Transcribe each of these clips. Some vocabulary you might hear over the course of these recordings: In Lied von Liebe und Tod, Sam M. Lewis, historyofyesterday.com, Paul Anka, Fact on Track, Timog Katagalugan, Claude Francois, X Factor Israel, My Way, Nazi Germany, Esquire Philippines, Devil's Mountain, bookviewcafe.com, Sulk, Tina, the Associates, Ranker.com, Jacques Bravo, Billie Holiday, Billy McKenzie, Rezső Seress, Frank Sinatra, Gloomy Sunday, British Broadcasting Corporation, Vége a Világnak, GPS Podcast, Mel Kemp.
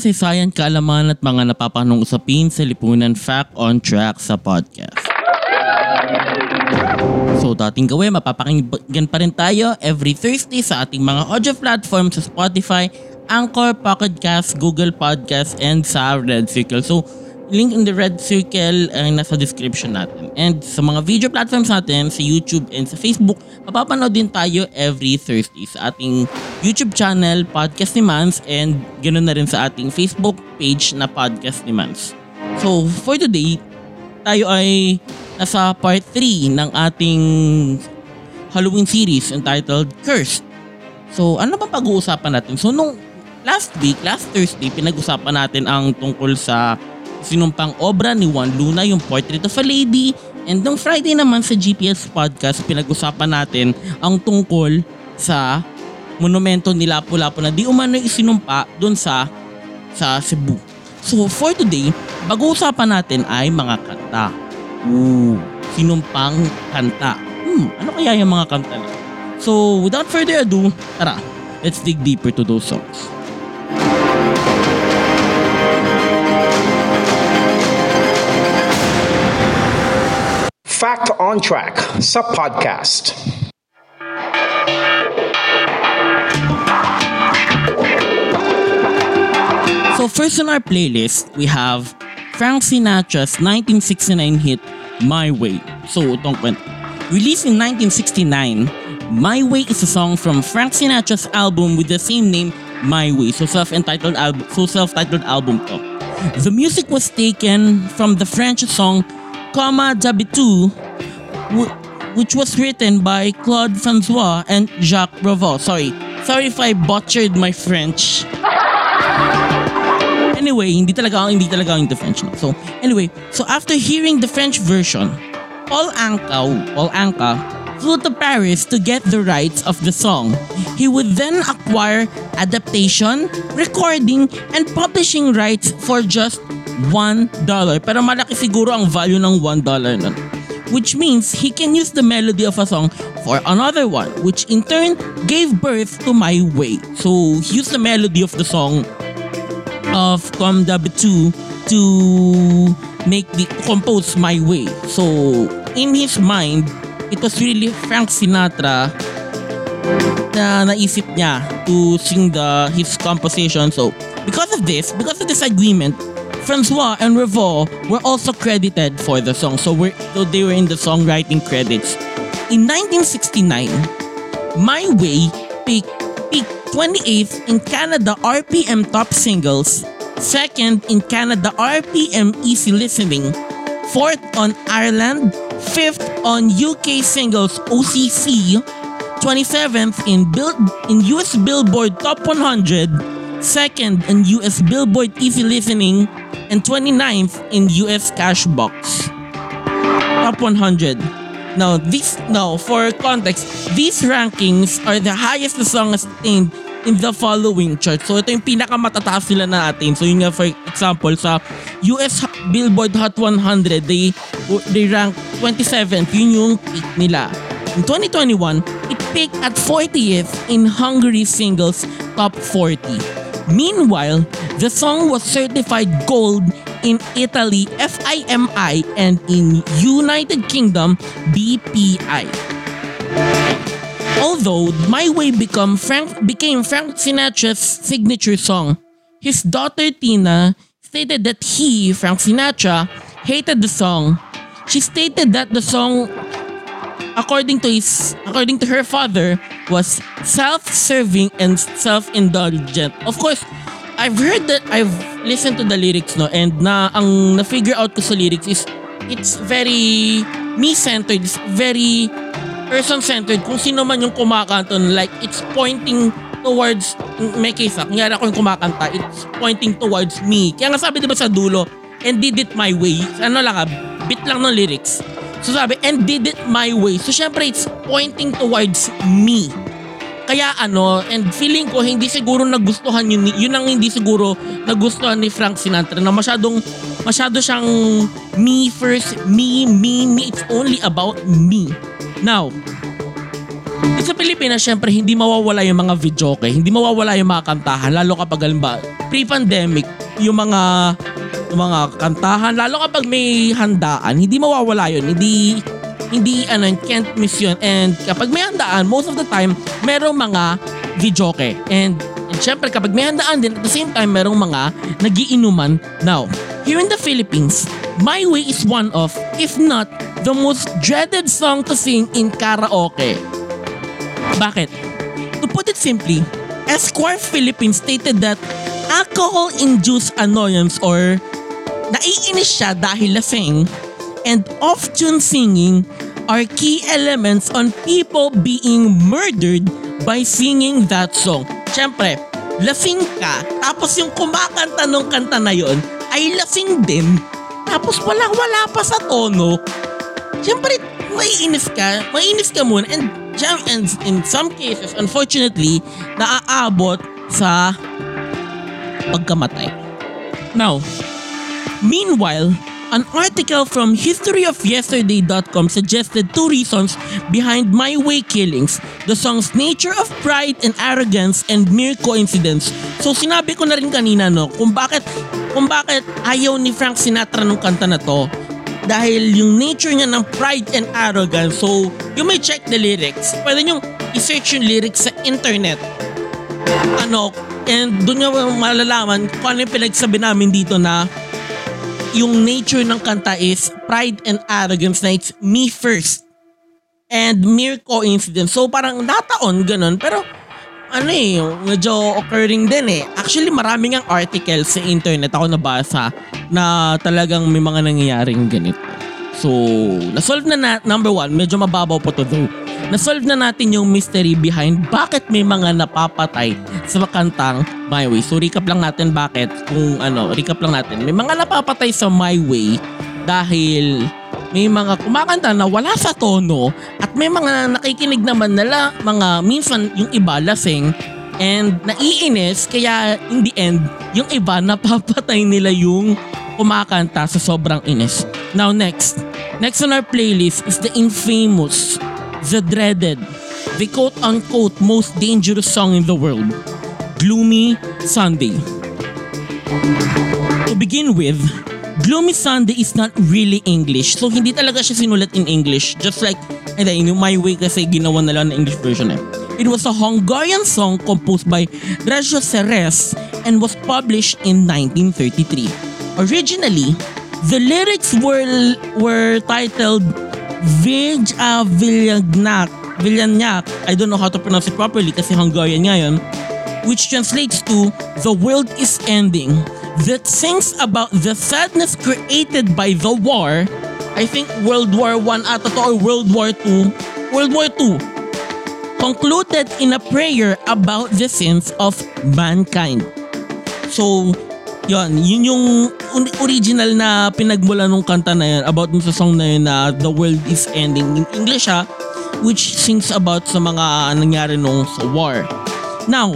Kasaysayan, kaalaman at mga napapanong usapin sa lipunan, Fact on Track sa podcast. So dating gawin, mapapakinggan pa rin tayo every Thursday sa ating mga audio platforms sa Spotify, Anchor, Pocket Cast, Google Podcast, and sa Red Circle. So link in the Red Circle ay nasa description natin. And sa mga video platforms natin, sa YouTube and sa Facebook, mapapanood din tayo every Thursday sa ating YouTube channel, Podcast ni Mans, and ganoon na rin sa ating Facebook page na Podcast ni Mans. So, for today, tayo ay nasa part 3 ng ating Halloween series entitled Cursed. So, ano ba pag-uusapan natin? So, nung last Thursday, pinag-usapan natin ang tungkol sa sinumpang obra ni Juan Luna, yung Portrait of a Lady. And nung Friday naman sa GPS Podcast, pinag-usapan natin ang tungkol sa monumento ni Lapu-Lapu na di umano'y isinumpa doon sa Cebu. So for today, pag-uusapan natin ay mga kanta. Sinumpang kanta. Ano kaya yung mga kanta na? So without further ado, tara, let's dig deeper to those songs. Fact on Track sa podcast. So first on our playlist, we have Frank Sinatra's 1969 hit, My Way. So itong kwento. Released in 1969, My Way is a song from Frank Sinatra's album with the same name, My Way. So self-titled album to. The music was taken from the French song Jabitu, which was written by Claude Francois and Jacques Bravo. Sorry if I butchered my French. Anyway, hindi talaga ako into French. No? So after hearing the French version, Paul Anka flew to Paris to get the rights of the song. He would then acquire adaptation, recording, and publishing rights for just $1. Pero malaki siguro ang value ng $1 nun. Which means he can use the melody of a song for another one, which in turn gave birth to My Way. So he used the melody of the song of Comme d'habitude to compose My Way. So in his mind, it was really Frank Sinatra na naisip niya to sing his composition. So because of this agreement, Francois and Revo were also credited for the song, so they were in the songwriting credits. In 1969, My Way peaked 28th in Canada RPM Top Singles, 2nd in Canada RPM Easy Listening, 4th on Ireland, 5th on UK Singles OCC, 27th in US Billboard Top 100, 2nd in US Billboard Easy Listening, and 29th in US Cashbox Top 100. Now, for context, these rankings are the highest the song has attained in the following charts. So ito yung pinakamatataas nila na-attain. So yun nga, for example, sa US Billboard Hot 100, they rank 27th. Yun yung peak nila. In 2021, it peaked at 40th in Hungary Singles Top 40. Meanwhile, the song was certified gold in Italy, FIMI, and in United Kingdom, BPI. Although My Way became Frank Sinatra's signature song, his daughter Tina stated that he, Frank Sinatra, hated the song. She stated that the song, according to her father, was self-serving and self-indulgent. Of course, I've listened to the lyrics, no, and ang na-figure out ko sa lyrics is it's very me-centered, it's very person-centered kung sino man yung kumakanta, like it's pointing towards, may case ha, kung yara ko yung kumakanta, it's pointing towards me. Kaya nga sabi diba sa dulo, and did it my way, ano lang ha, bit lang ng lyrics. So sabi, and did it my way. So syempre it's pointing towards me. Kaya ano, and feeling ko hindi siguro nagustuhan yun, yun ang hindi siguro nagustuhan ni Frank Sinatra na masyado siyang me first, me, it's only about me. Now, sa Pilipinas syempre hindi mawawala yung mga videoke, hindi mawawala yung mga kantahan, lalo kapag halimbawa, pre-pandemic, yung mga kantahan, lalo kapag may handaan, hindi mawawala yun, hindi, can't miss yun. And kapag may handaan, most of the time, merong mga videoke. And syempre, kapag may handaan din, at the same time, merong mga nagiinuman. Now, here in the Philippines, My Way is one of, if not, the most dreaded song to sing in karaoke. Bakit? To put it simply, Esquire Philippines stated that alcohol-induced annoyance or naiinis siya dahil lasing and off-tune singing are key elements on people being murdered by singing that song. Siyempre, lasing ka, tapos yung kumakanta ng kanta na yon ay lasing din, tapos wala pa sa tono. Siyempre, maiinis ka muna, and in some cases, unfortunately, naaabot sa pagkamatay. Now, meanwhile, an article from historyofyesterday.com suggested two reasons behind My Way killings, the song's nature of pride and arrogance and mere coincidence. So sinabi ko na rin kanina no, kung bakit ayaw ni Frank Sinatra nung kanta na to, dahil yung nature niya ng pride and arrogance. So you may check the lyrics, pwede nyong i-search yung lyrics sa internet. And doon nga malalaman kung ano yung pinagsabi namin dito na yung nature ng kanta is pride and arrogance na it's me first and mere coincidence. So parang nataon ganun, pero medyo occurring din eh. Actually maraming ang articles sa internet ako nabasa na talagang may mga nangyayaring ganito. So nasolve na number one, medyo mababaw po to though. Nasolve na natin yung mystery behind bakit may mga napapatay sa kantang My Way. So recap lang natin. May mga napapatay sa My Way dahil may mga kumakanta na wala sa tono at may mga nakikinig naman nala mga minsan yung iba lasing and naiinis, kaya in the end yung iba napapatay nila yung kumakanta sa sobrang inis. Now next on our playlist is the infamous, the dreaded, the quote-unquote most dangerous song in the world, Gloomy Sunday. To begin with, Gloomy Sunday is not really English. So hindi talaga siya sinulat in English. Just like, My Way kasi ginawa na lang na English version eh. It was a Hungarian song composed by Rezső Seress and was published in 1933. Originally, the lyrics were titled Vége a Világnak, I don't know how to pronounce it properly kasi Hungarian nga yun, which translates to the world is ending, that sings about the sadness created by the war, I think World War I or World War II, concluded in a prayer about the sins of mankind. So Yun yung original na pinagmula nung kanta na yun, about sa song na yun na The World is Ending in English ha, which sings about sa mga nangyari nung sa war. Now,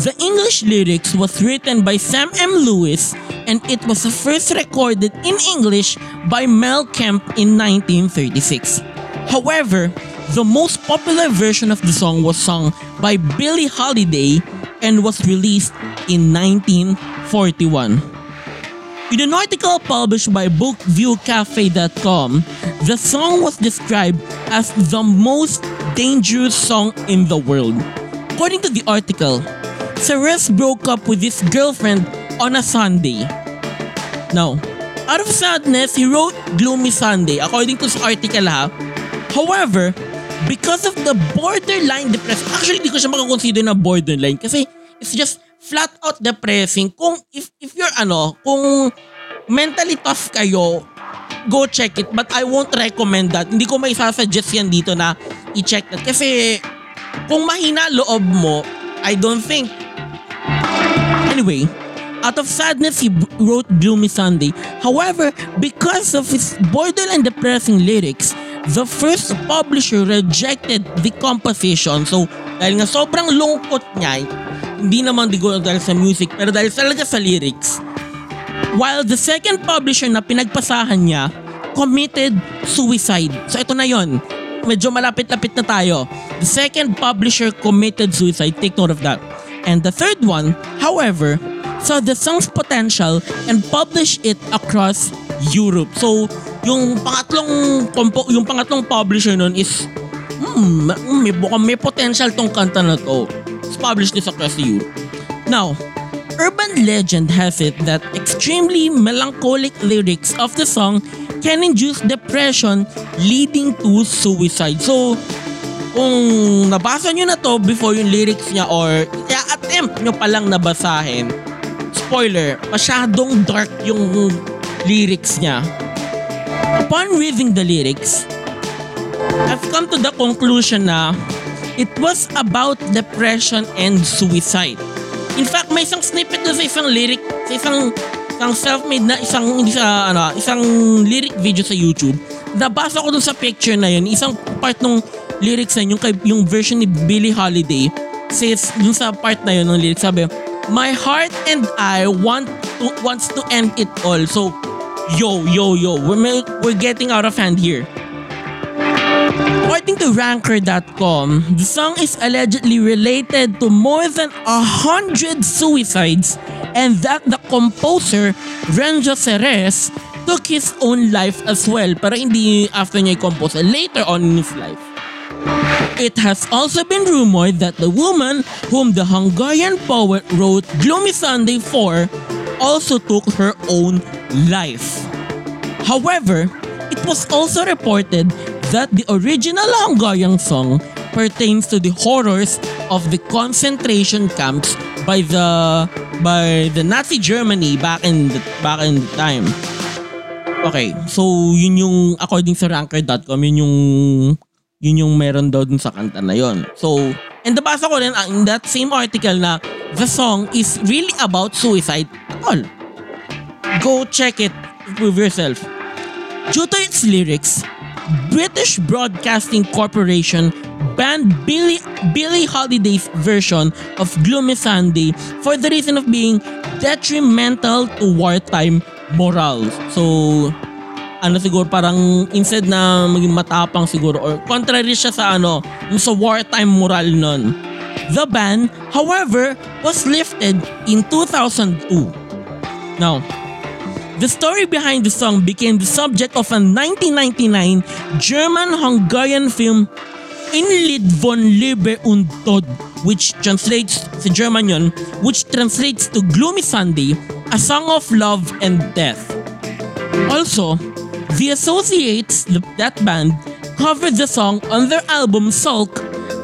the English lyrics was written by Sam M. Lewis and it was first recorded in English by Mel Kemp in 1936. However, the most popular version of the song was sung by Billie Holiday and was released in 1941. In an article published by bookviewcafe.com, the song was described as the most dangerous song in the world. According to the article, Seress broke up with his girlfriend on a Sunday. Now, out of sadness, he wrote Gloomy Sunday, according to this article ha. However, because of the borderline depression, actually hindi ko siya makakonsider na borderline kasi it's just flat out depressing. Kung if you're kung mentally tough kayo, go check it, but I won't recommend that. Hindi ko maisasuggest yan dito na i-check that. Kasi kung mahina loob mo, I don't think. Anyway, out of sadness, he wrote Gloomy Sunday. However, because of his borderline depressing lyrics, the first publisher rejected the composition. So, dahil nga sobrang lungkot niya, hindi naman digo dahil sa music, pero dahil talaga sa lyrics. While the second publisher na pinagpasahan niya committed suicide. So ito na yon. Medyo malapit-lapit na tayo. The second publisher committed suicide. Take note of that. And the third one, however, saw the song's potential and published it across Europe. So yung pangatlong publisher nun is may potential tong kanta na to. It's published this across Europe. Now, urban legend has it that extremely melancholic lyrics of the song can induce depression leading to suicide. So, kung nabasa nyo na to before yung lyrics niya or attempt nyo palang nabasahin, spoiler, masyadong dark yung lyrics niya. Upon reading the lyrics, I've come to the conclusion na it was about depression and suicide. In fact, may isang snippet doon sa isang lyric, sa isang self-made na isang lyric video sa YouTube. Nabasa ko doon sa picture na yun, isang part ng lyrics na yung version ni Billie Holiday. Says doon sa part na yun ng lyrics, sabi, "My heart and I wants to end it all." So, yo, we're getting out of hand here. According to Ranker.com, the song is allegedly related to more than 100 suicides and that the composer, Rezső Seress, took his own life as well. Pero hindi after niya i-compose, later on in his life. It has also been rumored that the woman whom the Hungarian poet wrote Gloomy Sunday for also took her own life. However, it was also reported that the original Hungarian song pertains to the horrors of the concentration camps by the Nazi Germany back in the time. Okay, so yun yung according sa Ranker.com, yun yung meron daw dun sa kanta na yun. So, and nabasa ko rin in that same article na the song is really about suicide at all. Go check it with yourself. Due to its lyrics, British Broadcasting Corporation banned Billie Holiday's version of Gloomy Sunday for the reason of being detrimental to wartime morals. So, siguro parang instead na maging matapang siguro or contrary siya sa sa wartime moral nun. The ban, however, was lifted in 2002. Now, the story behind the song became the subject of a 1999 German-Hungarian film, In Lied von Liebe und Tod, which translates to Gloomy Sunday, a song of love and death. Also, the Associates, that band, covered the song on their album Sulk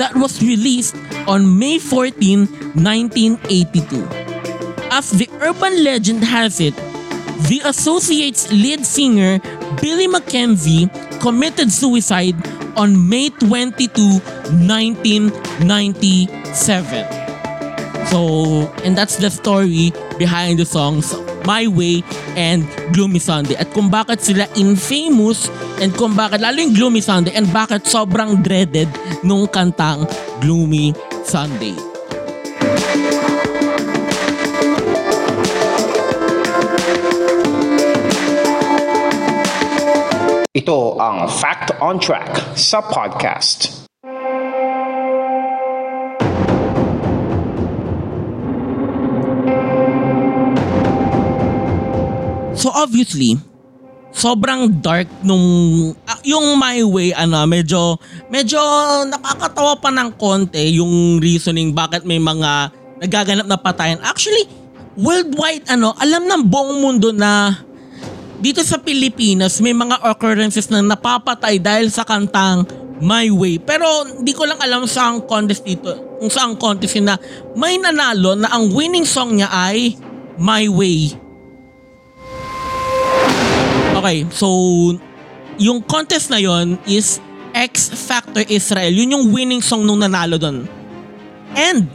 that was released on May 14, 1982. As the urban legend has it, the Associates' lead singer, Billy McKenzie, committed suicide on May 22, 1997. So, and that's the story behind the songs My Way and Gloomy Sunday. At kung bakit sila infamous and kung bakit, lalo yung Gloomy Sunday, and bakit sobrang dreaded nung kantang Gloomy Sunday. Ito ang Fact on Track sa podcast. So obviously, sobrang dark nung yung My Way medyo nakakatawa pa ng konti yung reasoning bakit may mga nagaganap na patayan. Actually, worldwide alam ng buong mundo na dito sa Pilipinas, may mga occurrences na napapatay dahil sa kantang My Way. Pero hindi ko lang alam saang contest dito. Kung saang contest yun na may nanalo na ang winning song niya ay My Way. Okay, so yung contest na yon is X Factor Israel. Yun yung winning song nung nanalo doon. And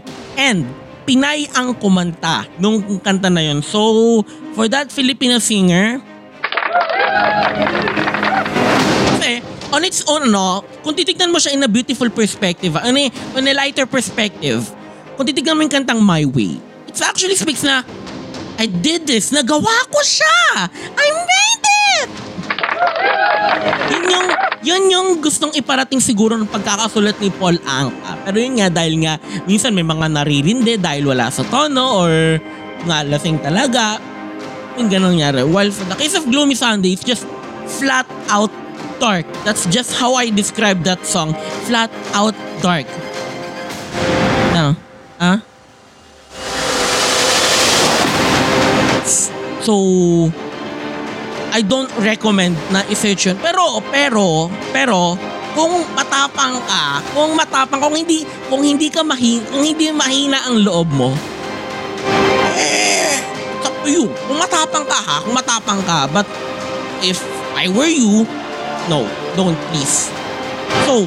Pinay ang kumanta nung kanta na yon. So for that Filipino singer, kasi on its own, no, kung titignan mo siya in a beautiful perspective, on a lighter perspective, kung titignan mo yung kantang My Way, it actually speaks na, I did this, nagawa ko siya, I made it! Yun yung gustong iparating siguro ng pagkakasulat ni Paul Anka. Pero yun nga, dahil nga, minsan may mga naririndi dahil wala sa tono or nga lasing talaga. Yung ganun nangyari. While for the case of Gloomy Sunday, it's just flat out dark. That's just how I describe that song. Flat out dark. Ano? Huh? So, I don't recommend na i-search yun. Pero, kung matapang ka, kung hindi mahina ang loob mo, it's up to you. Kung matapang ka, but if I were you, no, don't please. So,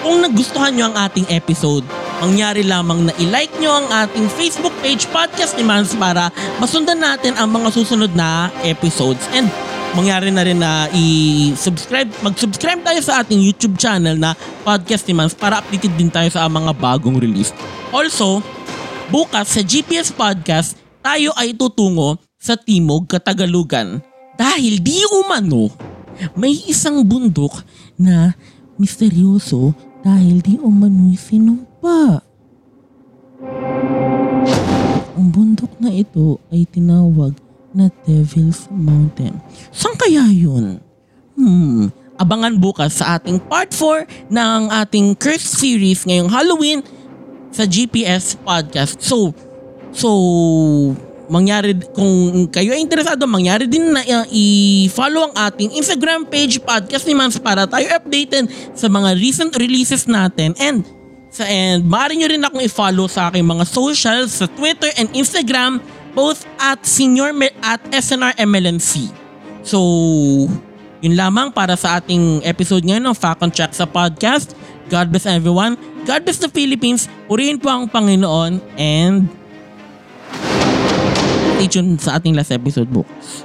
kung nagustuhan nyo ang ating episode, mangyari lamang na i-like nyo ang ating Facebook page Podcast ni Mans para masundan natin ang mga susunod na episodes. And mangyari na rin na mag-subscribe tayo sa ating YouTube channel na Podcast ni Mans para updated din tayo sa mga bagong release. Also, bukas sa GPS Podcast, tayo ay tutungo sa Timog Katagalugan. Dahil di umano, may isang bundok na misteryoso dahil di umano'y sinumpa. Ang bundok na ito ay tinawag na Devil's Mountain. Saan kaya yun? Abangan bukas sa ating part 4 ng ating Cursed series ngayong Halloween sa GPS Podcast. So mangyari, kung kayo ay interesado, mangyari din na i-follow ang ating Instagram page Podcast ni Mans para tayo updated sa mga recent releases natin. And maaari nyo rin akong i-follow sa aking mga socials sa Twitter and Instagram, both at @SNRMLNC. So, yun lamang para sa ating episode ngayon ng Fact on Track sa podcast. God bless everyone. God bless the Philippines. Purihin po ang Panginoon, and stay tuned sa ating last episode bukas.